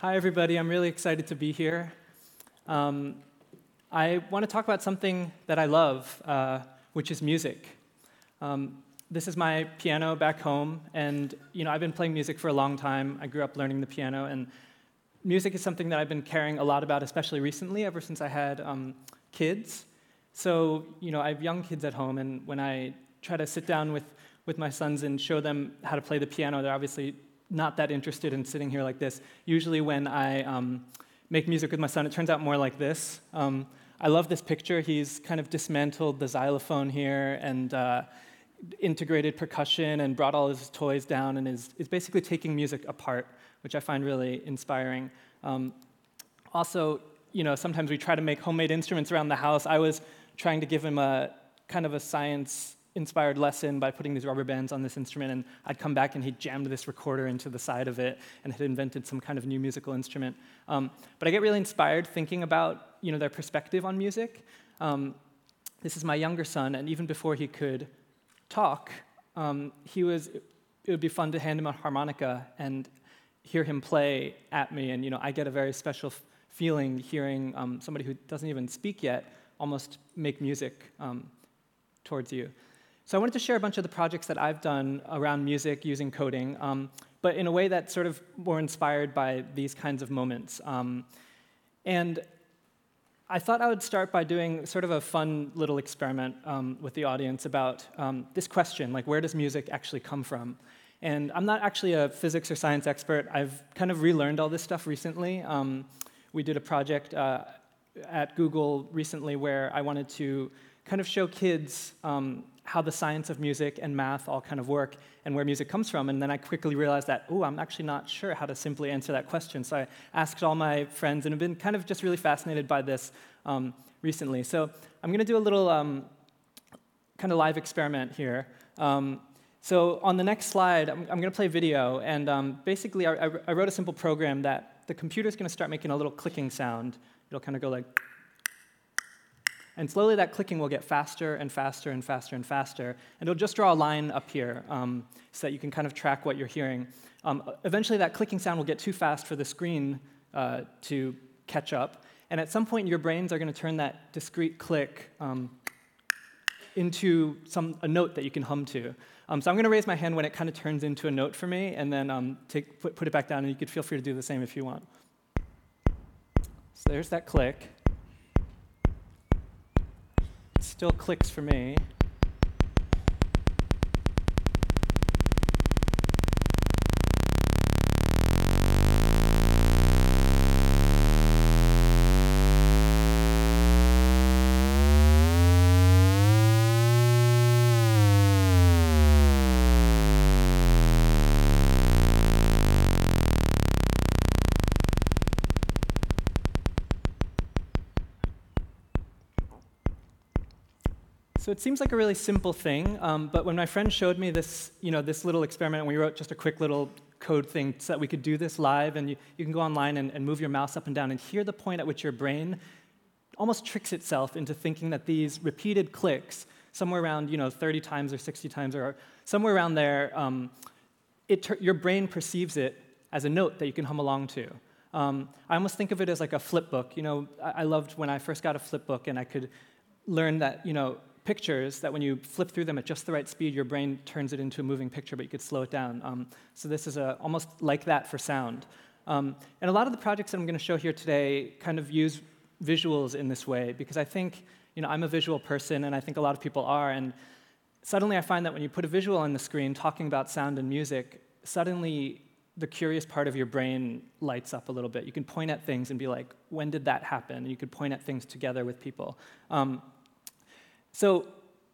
Hi, everybody. I'm really excited to be here. I want to talk about something that I love, which is music. This is my piano back home, and I've been playing music for a long time. I grew up learning the piano, and music is something that I've been caring a lot about, especially recently, ever since I had kids. So I have young kids at home, and when I try to sit down with my sons and show them how to play the piano, they're obviously not that interested in sitting here like this. Usually when I make music with my son, it turns out more like this. I love this picture. He's kind of dismantled the xylophone here and integrated percussion and brought all his toys down and is basically taking music apart, which I find really inspiring. Also, sometimes we try to make homemade instruments around the house. I was trying to give him a kind of a science-inspired lesson by putting these rubber bands on this instrument, and I'd come back and he jammed this recorder into the side of it and had invented some kind of new musical instrument. But I get really inspired thinking about their perspective on music. This is my younger son, and even before he could talk, it would be fun to hand him a harmonica and hear him play at me, and I get a very special feeling hearing somebody who doesn't even speak yet almost make music towards you. So I wanted to share a bunch of the projects that I've done around music using coding, but in a way that's sort of more inspired by these kinds of moments. And I thought I would start by doing sort of a fun little experiment with the audience about this question, like, where does music actually come from? And I'm not actually a physics or science expert. I've kind of relearned all this stuff recently. We did a project at Google recently where I wanted to kind of show kids how the science of music and math all kind of work and where music comes from. And then I quickly realized that, oh, I'm actually not sure how to simply answer that question. So I asked all my friends and have been kind of just really fascinated by this recently. So I'm going to do a little kind of live experiment here. So on the next slide, I'm going to play video. And basically, I wrote a simple program that the computer's going to start making a little clicking sound. It'll kind of go like... And slowly that clicking will get faster and faster and faster and faster. And it'll just draw a line up here so that you can kind of track what you're hearing. Eventually that clicking sound will get too fast for the screen to catch up. And at some point your brains are going to turn that discrete click into a note that you can hum to. So I'm going to raise my hand when it kind of turns into a note for me, and then put it back down, and you could feel free to do the same if you want. So there's that click. Still clicks for me. So it seems like a really simple thing, but when my friend showed me this, this little experiment, and we wrote just a quick little code thing so that we could do this live, and you can go online and move your mouse up and down and hear the point at which your brain almost tricks itself into thinking that these repeated clicks, somewhere around 30 times or 60 times or somewhere around there, your brain perceives it as a note that you can hum along to. I almost think of it as like a flip book. I loved when I first got a flip book, and I could learn that pictures that when you flip through them at just the right speed, your brain turns it into a moving picture, but you could slow it down. So this is almost like that for sound. And a lot of the projects that I'm going to show here today kind of use visuals in this way, because I think I'm a visual person, and I think a lot of people are. And suddenly I find that when you put a visual on the screen talking about sound and music, suddenly the curious part of your brain lights up a little bit. You can point at things and be like, when did that happen? And you could point at things together with people. So,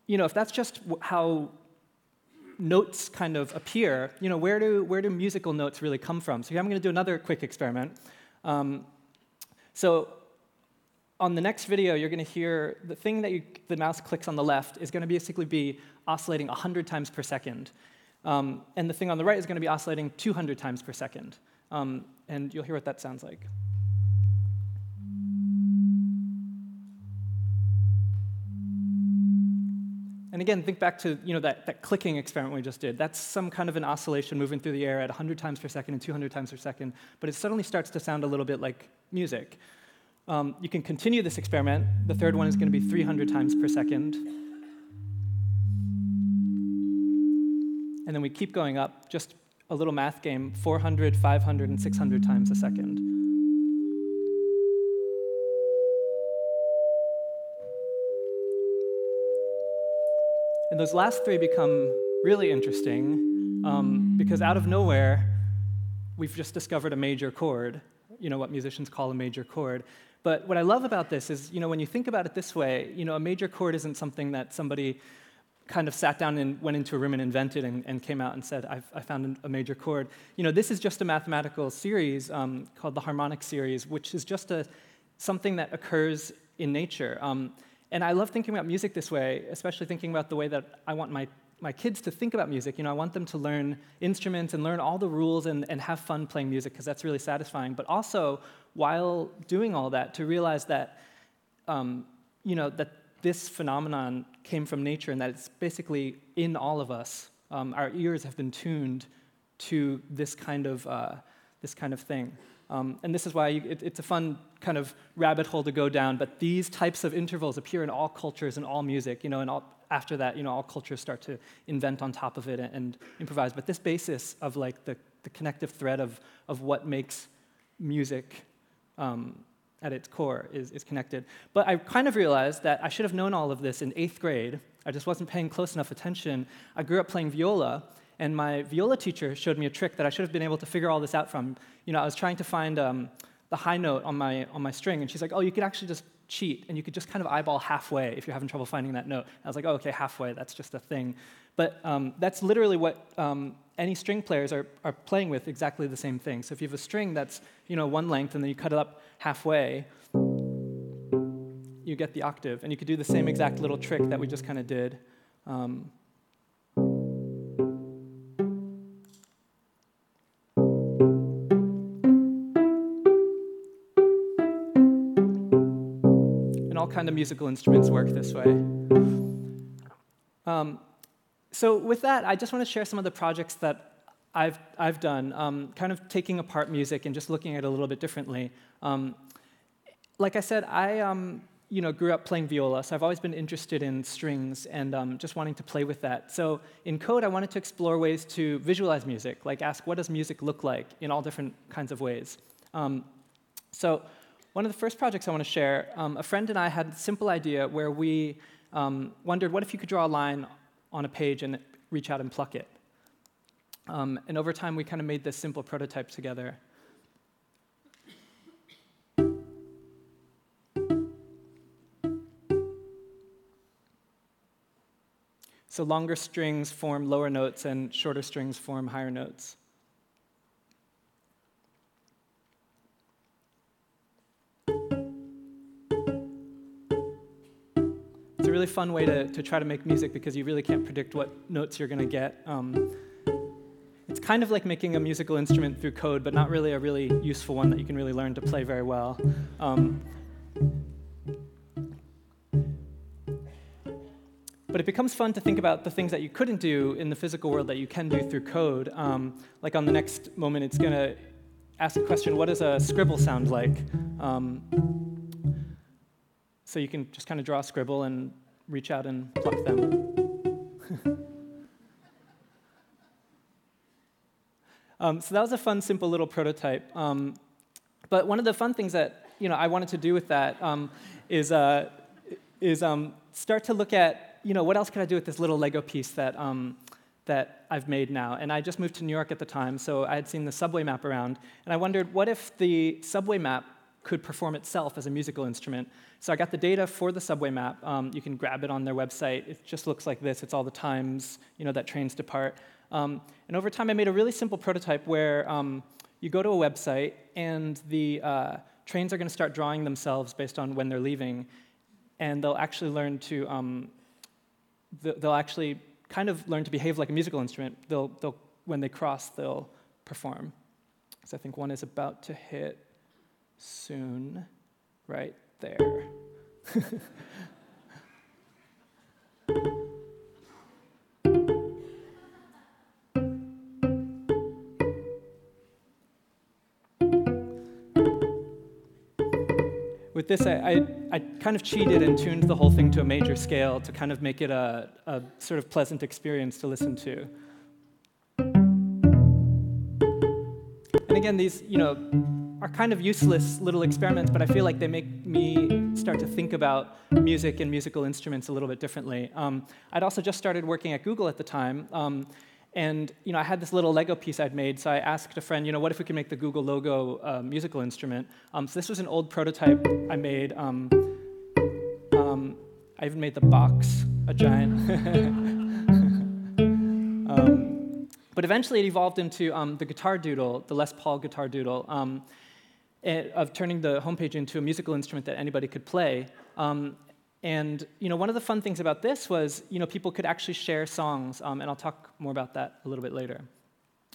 if that's just how notes kind of appear, where do musical notes really come from? So here I'm going to do another quick experiment. So on the next video, you're going to hear the thing that the mouse clicks on the left is going to basically be oscillating 100 times per second. And the thing on the right is going to be oscillating 200 times per second. And you'll hear what that sounds like. again, think back to that clicking experiment we just did. That's some kind of an oscillation moving through the air at 100 times per second and 200 times per second, but it suddenly starts to sound a little bit like music. You can continue this experiment. The third one is going to be 300 times per second. And then we keep going up, just a little math game, 400, 500, and 600 times a second. And those last three become really interesting, because out of nowhere, we've just discovered a major chord, what musicians call a major chord. But what I love about this is, when you think about it this way, a major chord isn't something that somebody kind of sat down and went into a room and invented and came out and said, I found a major chord. This is just a mathematical series called the harmonic series, which is just something that occurs in nature. And I love thinking about music this way, especially thinking about the way that I want my kids to think about music. I want them to learn instruments and learn all the rules and have fun playing music, because that's really satisfying. But also, while doing all that, to realize that, that this phenomenon came from nature and that it's basically in all of us. Our ears have been tuned to this kind of thing. And this is why it's a fun kind of rabbit hole to go down, but these types of intervals appear in all cultures and all music, and after that, all cultures start to invent on top of it and improvise. But this basis of the connective thread of what makes music at its core is connected. But I kind of realized that I should have known all of this in 8th grade. I just wasn't paying close enough attention. I grew up playing viola, and my viola teacher showed me a trick that I should have been able to figure all this out from. I was trying to find the high note on my string, and she's like, oh, you could actually just cheat, and you could just kind of eyeball halfway if you're having trouble finding that note. And I was like, oh, okay, halfway, that's just a thing. But that's literally what any string players are playing with, exactly the same thing. So if you have a string that's one length, and then you cut it up halfway, you get the octave. And you could do the same exact little trick that we just kind of did. All kind of musical instruments work this way. So with that, I just want to share some of the projects that I've done, kind of taking apart music and just looking at it a little bit differently. Like I said, I grew up playing viola, so I've always been interested in strings and just wanting to play with that. So in code, I wanted to explore ways to visualize music, like ask what does music look like in all different kinds of ways. One of the first projects I want to share, a friend and I had a simple idea where we wondered, what if you could draw a line on a page and reach out and pluck it? And over time, we kind of made this simple prototype together. So longer strings form lower notes, and shorter strings form higher notes. It's a really fun way to try to make music, because you really can't predict what notes you're going to get. It's kind of like making a musical instrument through code, but not really a really useful one that you can really learn to play very well. But it becomes fun to think about the things that you couldn't do in the physical world that you can do through code. Like on the next moment, it's going to ask a question, what does a scribble sound like? So you can just kind of draw a scribble and reach out and pluck them. So that was a fun, simple little prototype. But one of the fun things that I wanted to do with that is start to look at what else could I do with this little Lego piece that I've made now. And I just moved to New York at the time, so I had seen the subway map around, and I wondered, what if the subway map could perform itself as a musical instrument? So I got the data for the subway map. You can grab it on their website. It just looks like this. It's all the times that trains depart. And over time, I made a really simple prototype where you go to a website, and the trains are going to start drawing themselves based on when they're leaving, and they'll actually learn to they'll actually kind of learn to behave like a musical instrument. They'll when they cross, they'll perform. So I think one is about to hit soon, right there. with this, I kind of cheated and tuned the whole thing to a major scale to kind of make it a sort of pleasant experience to listen to. And again, these, you know, are kind of useless little experiments, but I feel like they make me start to think about music and musical instruments a little bit differently. I'd also just started working at Google at the time, and you know, I had this little Lego piece I'd made, so I asked a friend, you know, what if we could make the Google logo musical instrument? So this was an old prototype I made. I even made the box a giant. But eventually it evolved into the guitar doodle, the Les Paul guitar doodle, of turning the homepage into a musical instrument that anybody could play. And you know, one of the fun things about this was, you know, people could actually share songs, and I'll talk more about that a little bit later.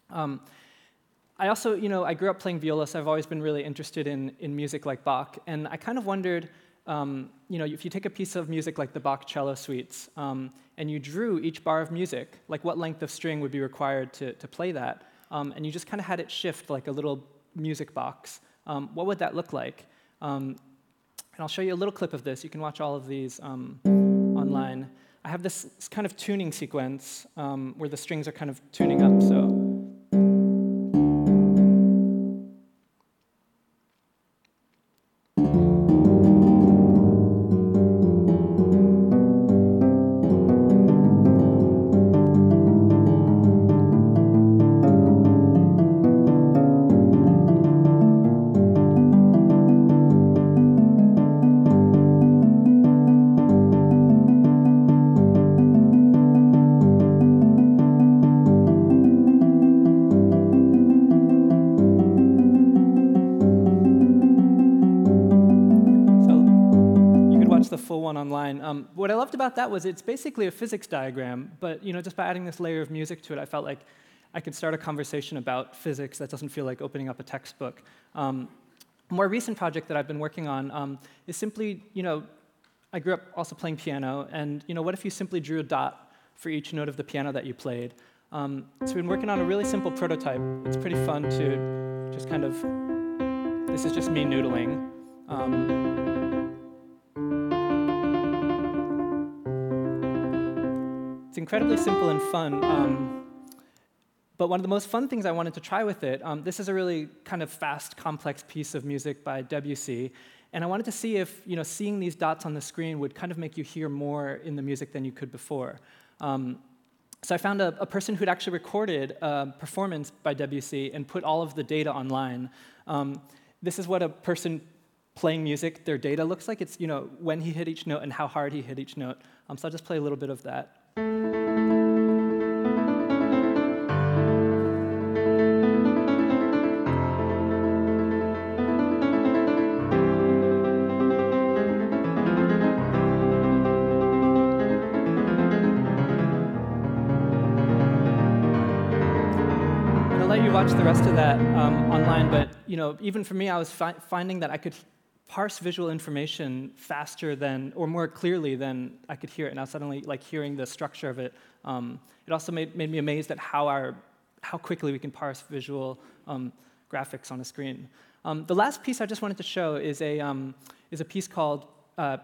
I also, you know, I grew up playing viola, so I've always been really interested in music like Bach, and I kind of wondered, you know, if you take a piece of music like the Bach cello suites, and you drew each bar of music, like what length of string would be required to play that, and you just kind of had it shift like a little music box, what would that look like? And I'll show you a little clip of this. You can watch all of these online. I have this kind of tuning sequence where the strings are kind of tuning up. So, online. What I loved about that was it's basically a physics diagram, but you know, just by adding this layer of music to it, I felt like I could start a conversation about physics that doesn't feel like opening up a textbook. A more recent project that I've been working on is simply, you know, I grew up also playing piano, and you know, what if you simply drew a dot for each note of the piano that you played? So we've been working on a really simple prototype. It's pretty fun to just kind of, this is just me noodling. It's incredibly simple and fun, but one of the most fun things I wanted to try with it, this is a really kind of fast, complex piece of music by Debussy, and I wanted to see if, you know, seeing these dots on the screen would kind of make you hear more in the music than you could before. So I found a person who'd actually recorded a performance by Debussy and put all of the data online. This is what a person playing music, their data looks like. It's, you know, when he hit each note and how hard he hit each note. So I'll just play a little bit of that. Watch the rest of that online, but you know, even for me, I was finding that I could parse visual information faster than, or more clearly than I could hear it, and I was suddenly like hearing the structure of it. It also made me amazed at how quickly we can parse visual graphics on a screen. The last piece I just wanted to show is a piece called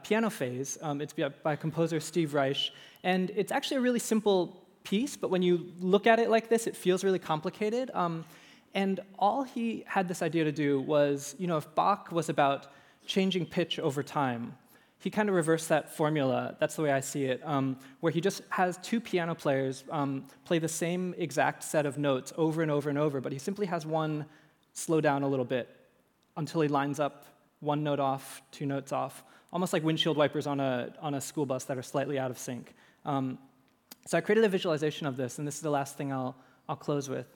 Piano Phase. It's by composer Steve Reich, and it's actually a really simple piece, but when you look at it like this, it feels really complicated. And all he had this idea to do was, you know, if Bach was about changing pitch over time, he kind of reversed that formula. That's the way I see it, where he just has two piano players play the same exact set of notes over and over and over, but he simply has one slow down a little bit until he lines up one note off, two notes off, almost like windshield wipers on a school bus that are slightly out of sync. So I created a visualization of this, and this is the last thing I'll close with.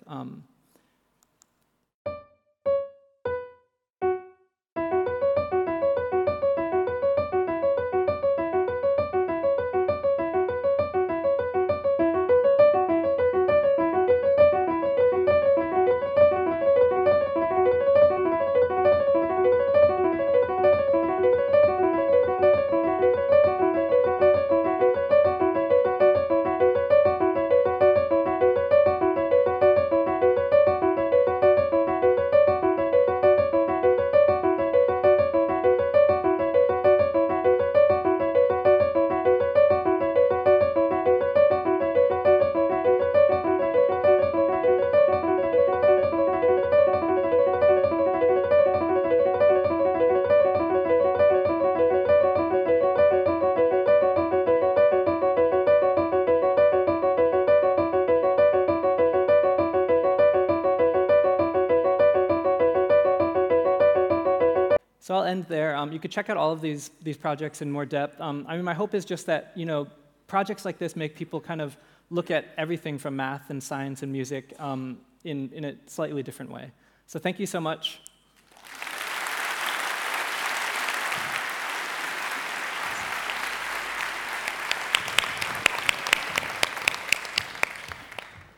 So I'll end there. You could check out all of these projects in more depth. I mean, my hope is just that, you know, projects like this make people kind of look at everything from math and science and music in a slightly different way. So thank you so much.